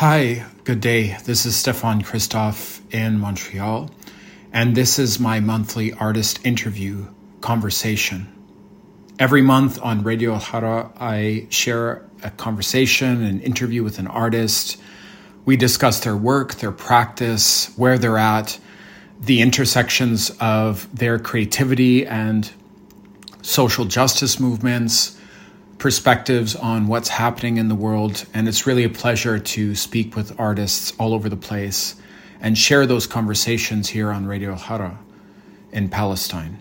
Hi, good day. This is Stefan Christoff in Montreal, and this is my monthly artist interview conversation. Every month on Radio Al-Hara, I share a conversation, an interview with an artist. We discuss their work, their practice, where they're at, the intersections of their creativity and social justice movements, perspectives on what's happening in the world, and it's really a pleasure to speak with artists all over the place and share those conversations here on Radio Al-Hara in Palestine.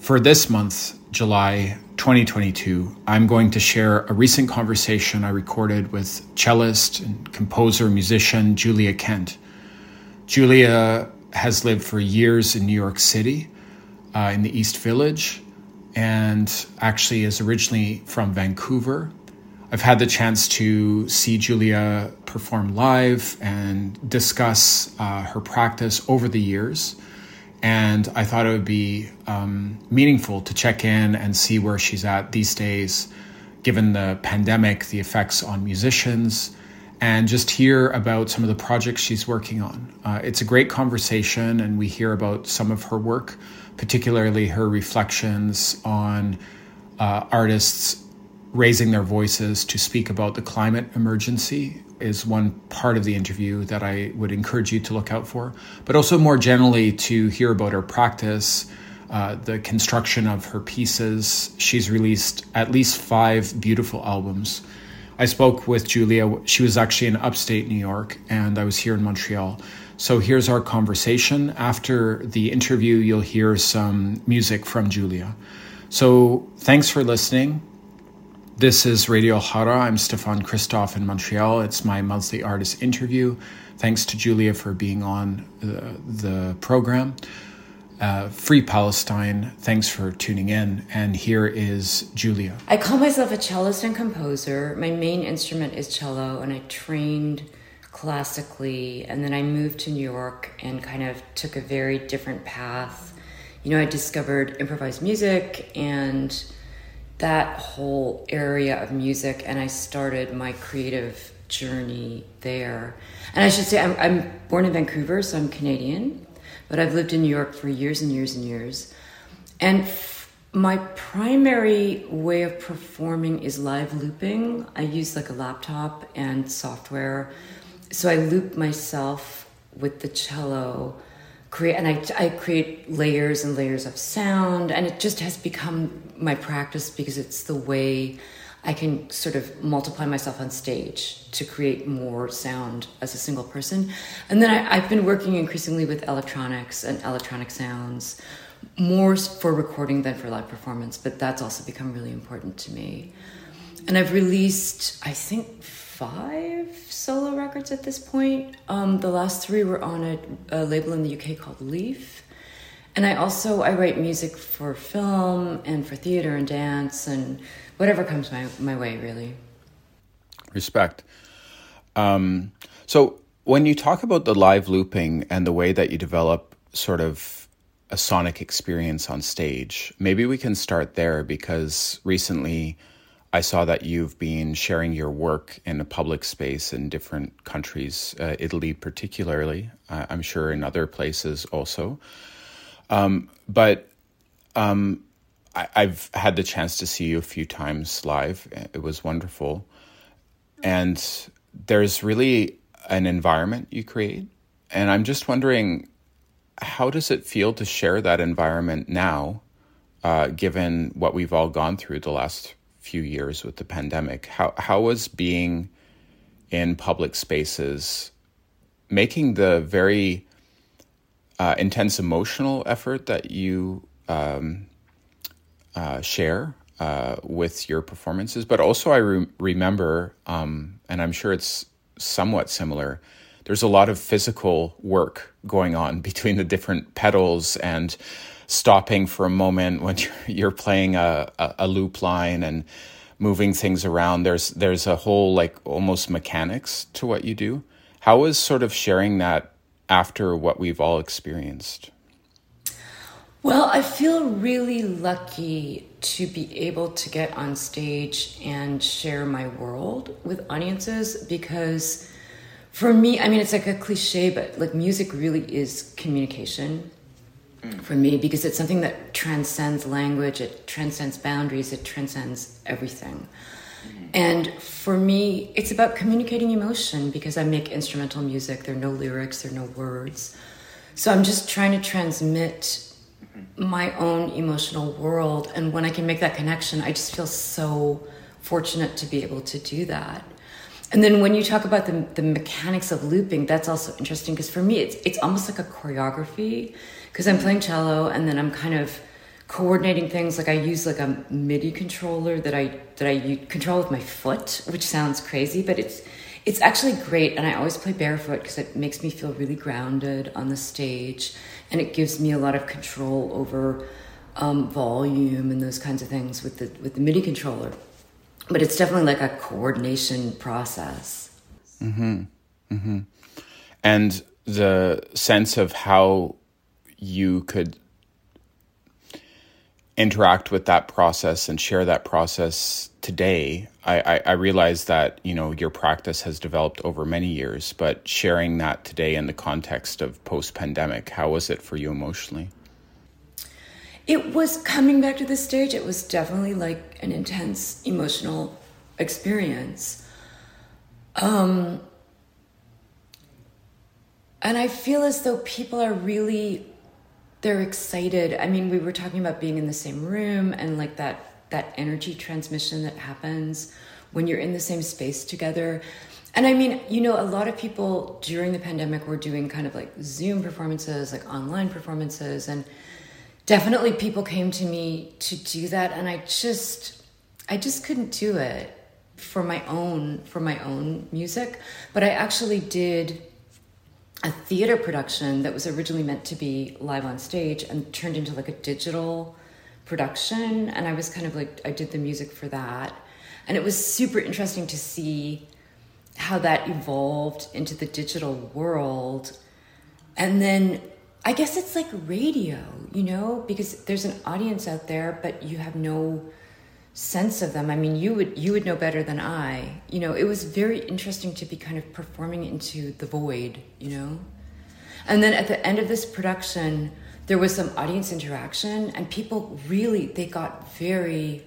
For this month, July 2022, I'm going to share a recent conversation I recorded with cellist and composer, musician Julia Kent. Julia has lived for years in New York City, in the East Village, and actually is originally from Vancouver. I've had the chance to see Julia perform live and discuss her practice over the years. And I thought it would be meaningful to check in and see where she's at these days, given the pandemic, the effects on musicians, and just hear about some of the projects she's working on. It's a great conversation, and we hear about some of her work, particularly her reflections on artists raising their voices to speak about the climate emergency is one part of the interview that I would encourage you to look out for, but also more generally to hear about her practice, the construction of her pieces. She's released at least 5 beautiful albums. I spoke with Julia. She was actually in upstate New York, and I was here in Montreal. So here's our conversation. After the interview, you'll hear some music from Julia. So thanks for listening. This is Radio Al-Hara. I'm Stefan Christoff in Montreal. It's my monthly artist interview. Thanks to Julia for being on the program. Free Palestine. Thanks for tuning in. And here is Julia. I call myself a cellist and composer. My main instrument is cello, and I trained classically, and then I moved to New York and kind of took a very different path. You know, I discovered improvised music and that whole area of music, and I started my creative journey there. And I should say I'm born in Vancouver, so I'm Canadian, but I've lived in New York for years and years and years. And my primary way of performing is live looping. I use like a laptop and software. So I loop myself with the cello, and I create layers and layers of sound, and it just has become my practice because it's the way I can sort of multiply myself on stage to create more sound as a single person. And then I've been working increasingly with electronics and electronic sounds, more for recording than for live performance, but that's also become really important to me. And I've released, I think, 5 solo records at this point. The last 3 were on a label in the UK called Leaf. And I write music for film and for theater and dance and whatever comes my way, really. Respect. So when you talk about the live looping and the way that you develop sort of a sonic experience on stage, maybe we can start there, because recently I saw that you've been sharing your work in the public space in different countries, Italy particularly, I'm sure in other places also. But I've had the chance to see you a few times live. It was wonderful. And there's really an environment you create. And I'm just wondering, how does it feel to share that environment now, given what we've all gone through the last few years with the pandemic? How was being in public spaces, making the very intense emotional effort that you share with your performances? But also I remember, and I'm sure it's somewhat similar, there's a lot of physical work going on between the different pedals and stopping for a moment when you're playing a loop line and moving things around. There's a whole like almost mechanics to what you do. How is sort of sharing that after what we've all experienced? Well, I feel really lucky to be able to get on stage and share my world with audiences, because for me, I mean, it's like a cliche, but like music really is communication for me, because it's something that transcends language, it transcends boundaries, it transcends everything. And for me, it's about communicating emotion, because I make instrumental music. There are no lyrics, there are no words. So I'm just trying to transmit my own emotional world. And when I can make that connection, I just feel so fortunate to be able to do that. And then when you talk about the mechanics of looping, that's also interesting, because for me, it's almost like a choreography, because I'm playing cello and then I'm kind of coordinating things. Like I use like a MIDI controller that I control with my foot, which sounds crazy, but it's actually great. And I always play barefoot because it makes me feel really grounded on the stage, and it gives me a lot of control over volume and those kinds of things with the MIDI controller. But it's definitely like a coordination process. Mm-hmm. Mm-hmm. And the sense of how you could interact with that process and share that process today, I realize that, you know, your practice has developed over many years, but sharing that today in the context of post-pandemic, how was it for you emotionally? It was coming back to the stage. It was definitely like an intense emotional experience. And I feel as though people are really, they're excited. I mean, we were talking about being in the same room and like that energy transmission that happens when you're in the same space together. And I mean, you know, a lot of people during the pandemic were doing kind of like Zoom performances, like online performances, and definitely people came to me to do that, and I just couldn't do it for my own music. But I actually did a theater production that was originally meant to be live on stage and turned into like a digital production, and I was kind of like, I did the music for that, and it was super interesting to see how that evolved into the digital world. And then I guess it's like radio, you know, because there's an audience out there, but you have no sense of them. I mean, you would know better than I. You know, it was very interesting to be kind of performing into the void, you know? And then at the end of this production, there was some audience interaction, and people really, they got very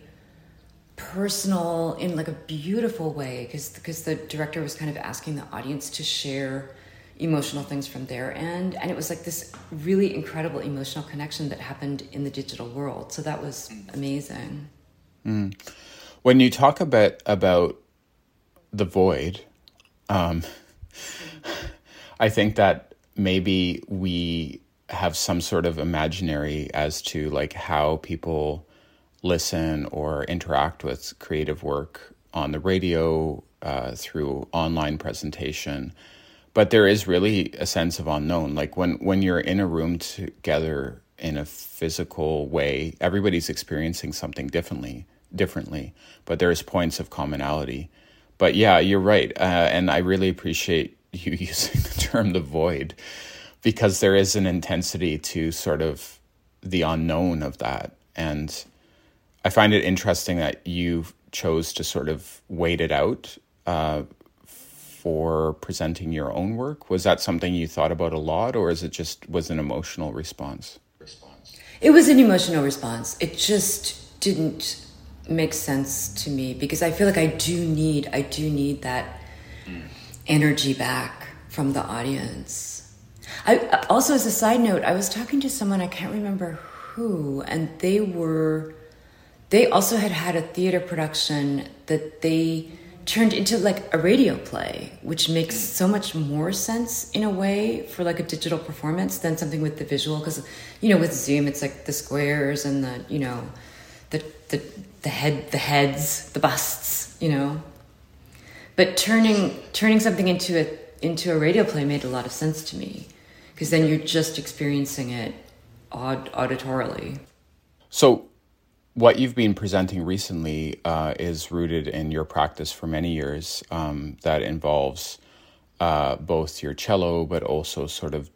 personal in like a beautiful way, because the director was kind of asking the audience to share emotional things from their end, and it was like this really incredible emotional connection that happened in the digital world. So that was amazing. Mm. When you talk about the void, I think that maybe we have some sort of imaginary as to like how people listen or interact with creative work on the radio, through online presentation. But there is really a sense of unknown. Like when you're in a room together in a physical way, everybody's experiencing something differently, but there's points of commonality. But yeah, you're right. And I really appreciate you using the term the void, because there is an intensity to sort of the unknown of that. And I find it interesting that you chose to sort of wait it out, for presenting your own work. Was that something you thought about a lot, or is it just was an emotional response? It was an emotional response. It just didn't make sense to me, because I feel like I do need that energy back from the audience. I also, as a side note, I was talking to someone, I can't remember who, and they also had a theater production that they turned into like a radio play, which makes so much more sense in a way for like a digital performance than something with the visual. Because, you know, with Zoom, it's like the squares and the, you know, the heads, the busts, you know. But turning something into a radio play made a lot of sense to me, because then you're just experiencing it auditorily. So what you've been presenting recently is rooted in your practice for many years, that involves both your cello, but also sort of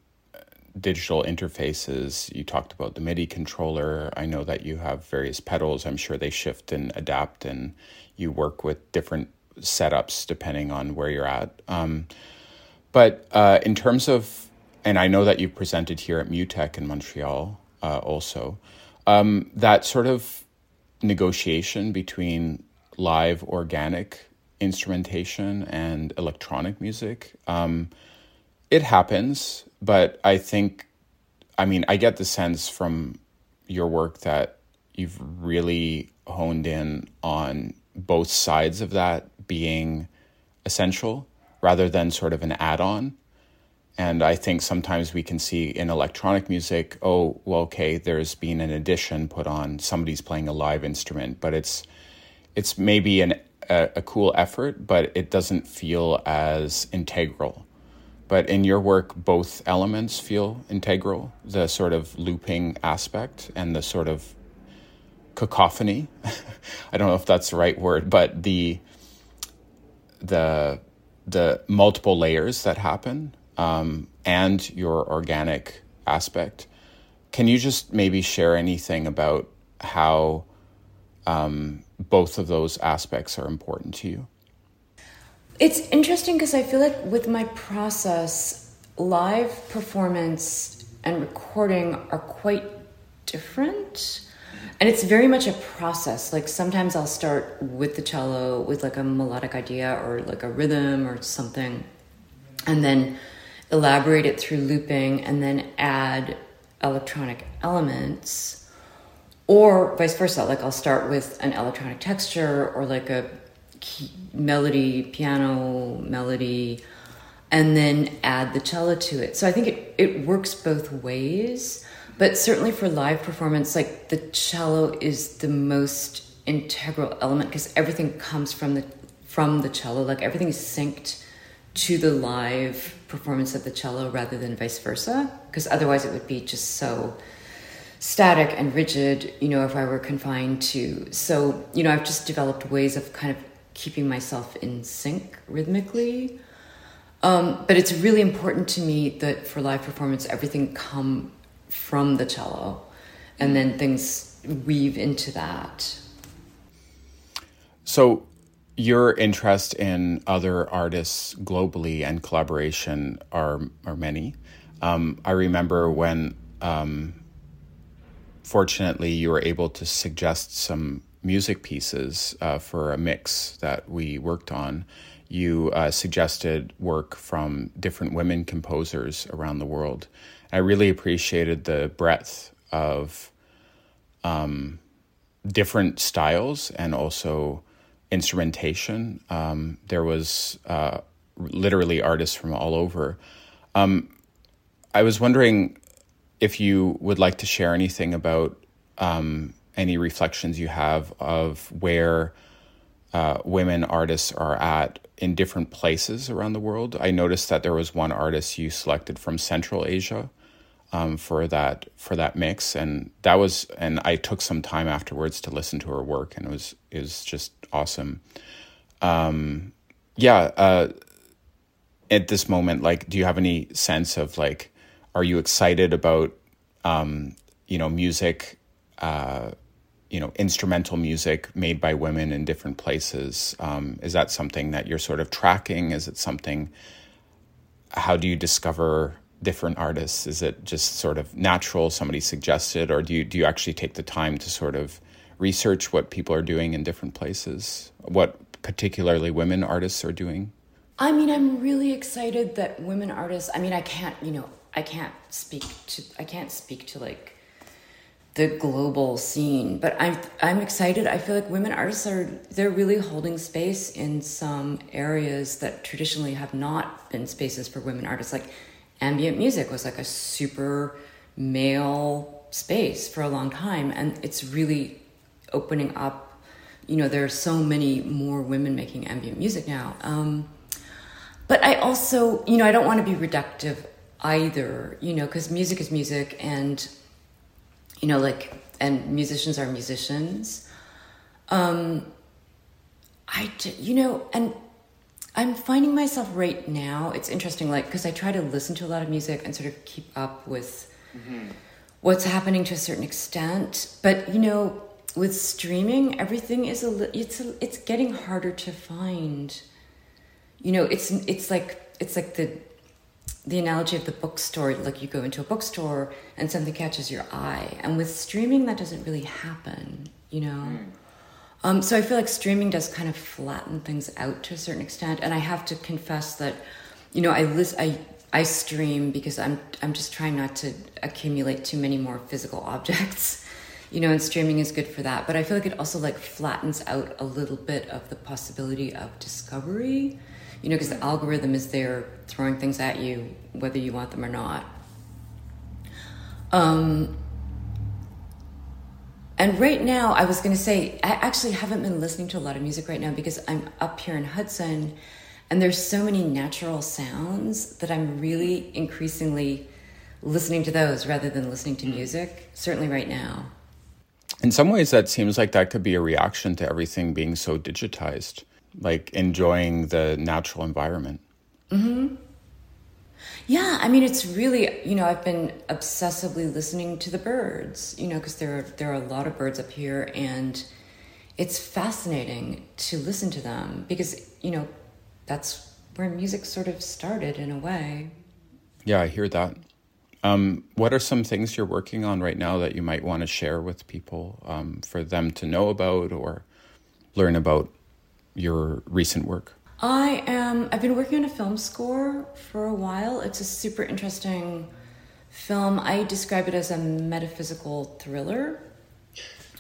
digital interfaces. You talked about the MIDI controller. I know that you have various pedals. I'm sure they shift and adapt, and you work with different setups depending on where you're at. But in terms of, and I know that you presented here at Mutech in Montreal also, that sort of negotiation between live organic instrumentation and electronic music, it happens, but I think, I mean, I get the sense from your work that you've really honed in on both sides of that being essential rather than sort of an add-on. And I think sometimes we can see in electronic music, oh, well, okay, there's been an addition put on, somebody's playing a live instrument, but it's maybe a cool effort, but it doesn't feel as integral. But in your work, both elements feel integral, the sort of looping aspect and the sort of cacophony. I don't know if that's the right word, but the multiple layers that happen, and your organic aspect. Can you just maybe share anything about how both of those aspects are important to you? It's interesting because I feel like with my process, live performance and recording are quite different. And it's very much a process. Like sometimes I'll start with the cello with like a melodic idea or like a rhythm or something, and then elaborate it through looping and then add electronic elements, or vice versa. Like I'll start with an electronic texture or like a key, melody, piano melody, and then add the cello to it. So I think it works both ways, but certainly for live performance, like the cello is the most integral element because everything comes from the cello. Like everything is synced to the live performance of the cello rather than vice versa, because otherwise it would be just so static and rigid, you know, if I were confined to. So, you know, I've just developed ways of kind of keeping myself in sync rhythmically. But it's really important to me that for live performance, everything come from the cello and then things weave into that. So your interest in other artists globally and collaboration are many. I remember when, fortunately, you were able to suggest some music pieces for a mix that we worked on. You suggested work from different women composers around the world. I really appreciated the breadth of different styles and also instrumentation. There was literally artists from all over. I was wondering if you would like to share anything about any reflections you have of where women artists are at in different places around the world. I noticed that there was one artist you selected from Central Asia for that mix, and I took some time afterwards to listen to her work, and it was just awesome. At this moment, like, do you have any sense of like, are you excited about music? Instrumental music made by women in different places. Is that something that you're sort of tracking? Is it something, how do you discover different artists? Is it just sort of natural, somebody suggested, or do you actually take the time to sort of research what people are doing in different places? What particularly women artists are doing? I mean, I'm really excited that women artists, I mean, I can't speak to like the global scene, but I'm excited. I feel like women artists they're really holding space in some areas that traditionally have not been spaces for women artists. Like ambient music was like a super male space for a long time, and it's really opening up. You know, there are so many more women making ambient music now. But I also, you know, I don't want to be reductive either, you know, because music is music, and you know, like, and musicians are musicians. And I'm finding myself right now, it's interesting, like, because I try to listen to a lot of music and sort of keep up with what's happening to a certain extent. But, you know, with streaming, everything is it's getting harder to find. You know, it's like the the analogy of the bookstore, like you go into a bookstore and something catches your eye. And with streaming, that doesn't really happen, you know? So I feel like streaming does kind of flatten things out to a certain extent. And I have to confess that, you know, I stream because I'm just trying not to accumulate too many more physical objects, you know, and streaming is good for that. But I feel like it also like flattens out a little bit of the possibility of discovery, you know, because the algorithm is there throwing things at you, whether you want them or not. And right now, I was going to say, I actually haven't been listening to a lot of music right now because I'm up here in Hudson and there's so many natural sounds that I'm really increasingly listening to those rather than listening to music, certainly right now. In some ways, that seems like that could be a reaction to everything being so digitized, like enjoying the natural environment. Mm-hmm. Yeah, I mean, it's really, you know, I've been obsessively listening to the birds, you know, because there are a lot of birds up here, and it's fascinating to listen to them because, you know, that's where music sort of started in a way. Yeah, I hear that. What are some things you're working on right now that you might want to share with people for them to know about or learn about your recent work? I've been working on a film score for a while. It's a super interesting film. I describe it as a metaphysical thriller.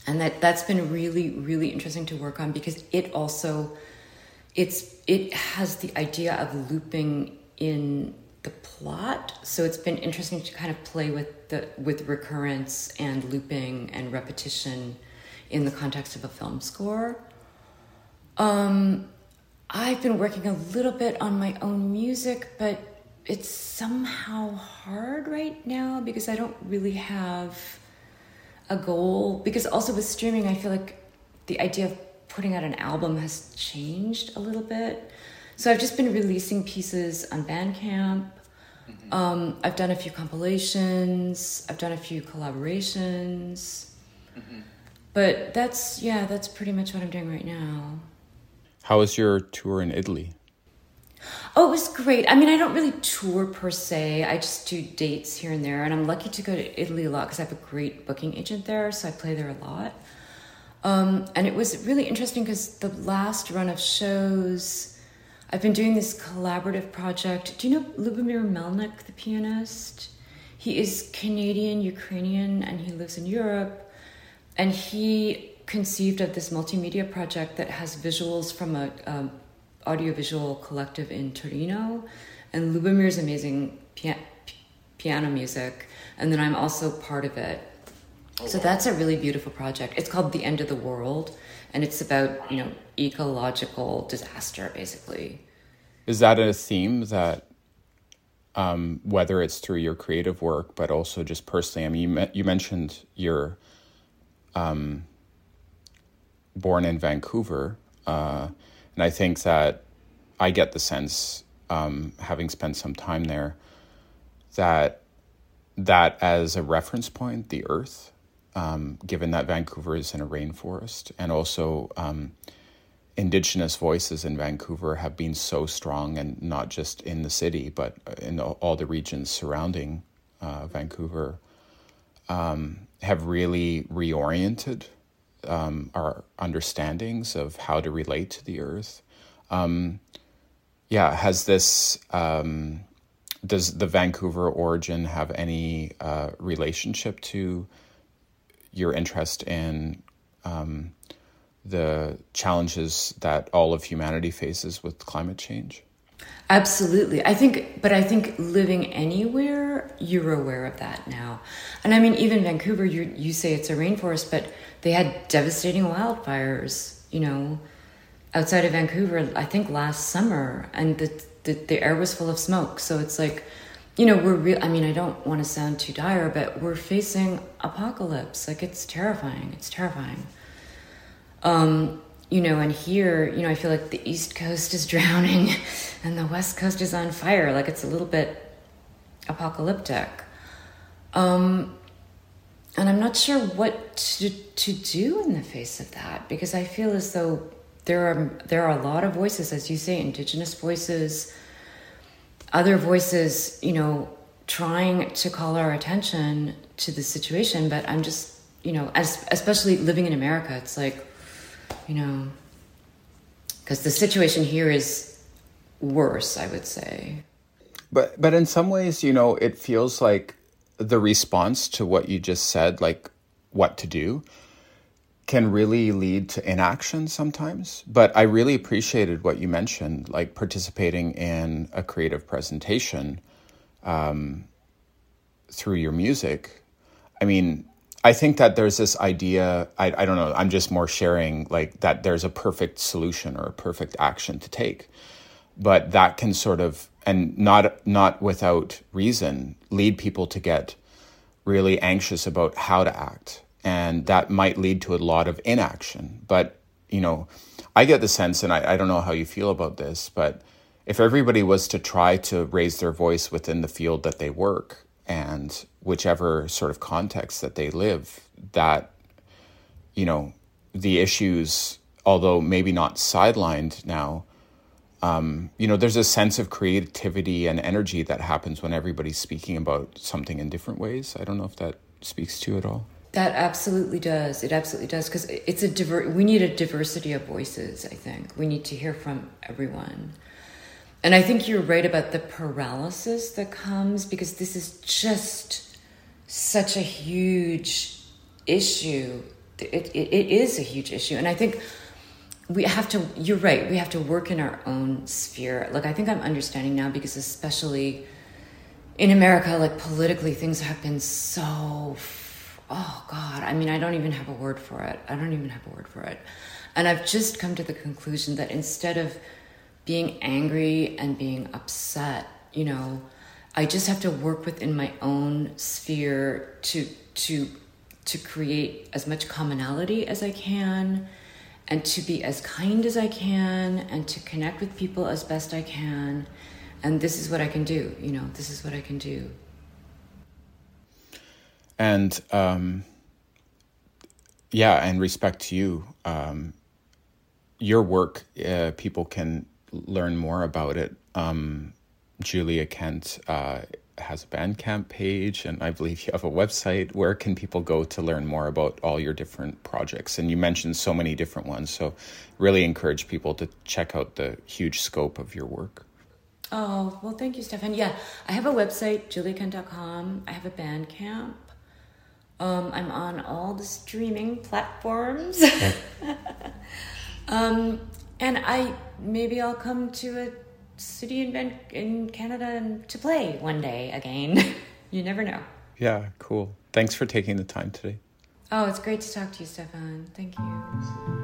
And that's been really, really interesting to work on because it also, it has the idea of looping in the plot. So it's been interesting to kind of play with recurrence and looping and repetition in the context of a film score. I've been working a little bit on my own music, but it's somehow hard right now because I don't really have a goal. Because also with streaming, I feel like the idea of putting out an album has changed a little bit. So I've just been releasing pieces on Bandcamp. I've done a few compilations. I've done a few collaborations. But that's pretty much what I'm doing right now. How was your tour in Italy? Oh, it was great. I mean, I don't really tour per se. I just do dates here and there. And I'm lucky to go to Italy a lot because I have a great booking agent there. So I play there a lot. And it was really interesting because the last run of shows, I've been doing this collaborative project. Do you know Lubomir Melnik, the pianist? He is Canadian, Ukrainian, and he lives in Europe. And he conceived of this multimedia project that has visuals from a audiovisual collective in Torino, and Lubomir's amazing piano music, and then I'm also part of it. So that's a really beautiful project. It's called The End of the World, and it's about, you know, ecological disaster, basically. Is that a theme that, whether it's through your creative work, but also just personally, I mean, you mentioned your born in Vancouver, and I think that I get the sense, having spent some time there, that as a reference point, the Earth, given that Vancouver is in a rainforest, and also Indigenous voices in Vancouver have been so strong, and not just in the city, but in all the regions surrounding Vancouver, have really reoriented our understandings of how to relate to the earth. Has this, does the Vancouver origin have any relationship to your interest in the challenges that all of humanity faces with climate change? Absolutely. I think living anywhere, you're aware of that now. And I mean, even Vancouver, you say it's a rainforest, but they had devastating wildfires, you know, outside of Vancouver, I think last summer, and the air was full of smoke. So it's like, you know, I mean, I don't want to sound too dire, but we're facing apocalypse. Like, it's terrifying. It's terrifying. You know, and here, you know, I feel like the East Coast is drowning and the West Coast is on fire. Like, it's a little bit apocalyptic. And I'm not sure what to do in the face of that, because I feel as though there are a lot of voices, as you say, Indigenous voices, other voices, you know, trying to call our attention to the situation. But I'm just, you know, especially living in America, it's like, you know, because the situation here is worse, I would say. But in some ways, you know, it feels like the response to what you just said, like what to do, can really lead to inaction sometimes. But I really appreciated what you mentioned, like participating in a creative presentation through your music. I mean, I think that there's this idea, I don't know, I'm just more sharing, like, that there's a perfect solution or a perfect action to take. But that can sort of, and not without reason, lead people to get really anxious about how to act. And that might lead to a lot of inaction. But, you know, I get the sense, and I don't know how you feel about this, but if everybody was to try to raise their voice within the field that they work and whichever sort of context that they live, that, you know, the issues, although maybe not sidelined now, you know, there's a sense of creativity and energy that happens when everybody's speaking about something in different ways. I don't know if that speaks to you at all. That absolutely does. It absolutely does, because it's we need a diversity of voices, I think. We need to hear from everyone. And I think you're right about the paralysis that comes, because this is just such a huge issue. It is a huge issue. And I think you're right, we have to work in our own sphere. Like, I think I'm understanding now, because especially in America, like, politically, things have been so... oh God, I mean, I don't even have a word for it. And I've just come to the conclusion that instead of being angry and being upset, you know, I just have to work within my own sphere to create as much commonality as I can, and to be as kind as I can, and to connect with people as best I can. And this is what I can do, you know, this is what I can do. And, yeah, and respect to you, your work, people can learn more about it. Julia Kent has a Bandcamp page, and I believe you have a website. Where can people go to learn more about all your different projects? And you mentioned so many different ones, so really encourage people to check out the huge scope of your work. Oh, well, thank you, Stefan. Yeah, I have a website, juliakent.com. I have a Bandcamp. I'm on all the streaming platforms. And I'll come to a city in Canada to play one day again. You never know. Yeah, cool. Thanks for taking the time today. Oh, it's great to talk to you, Stefan. Thank you.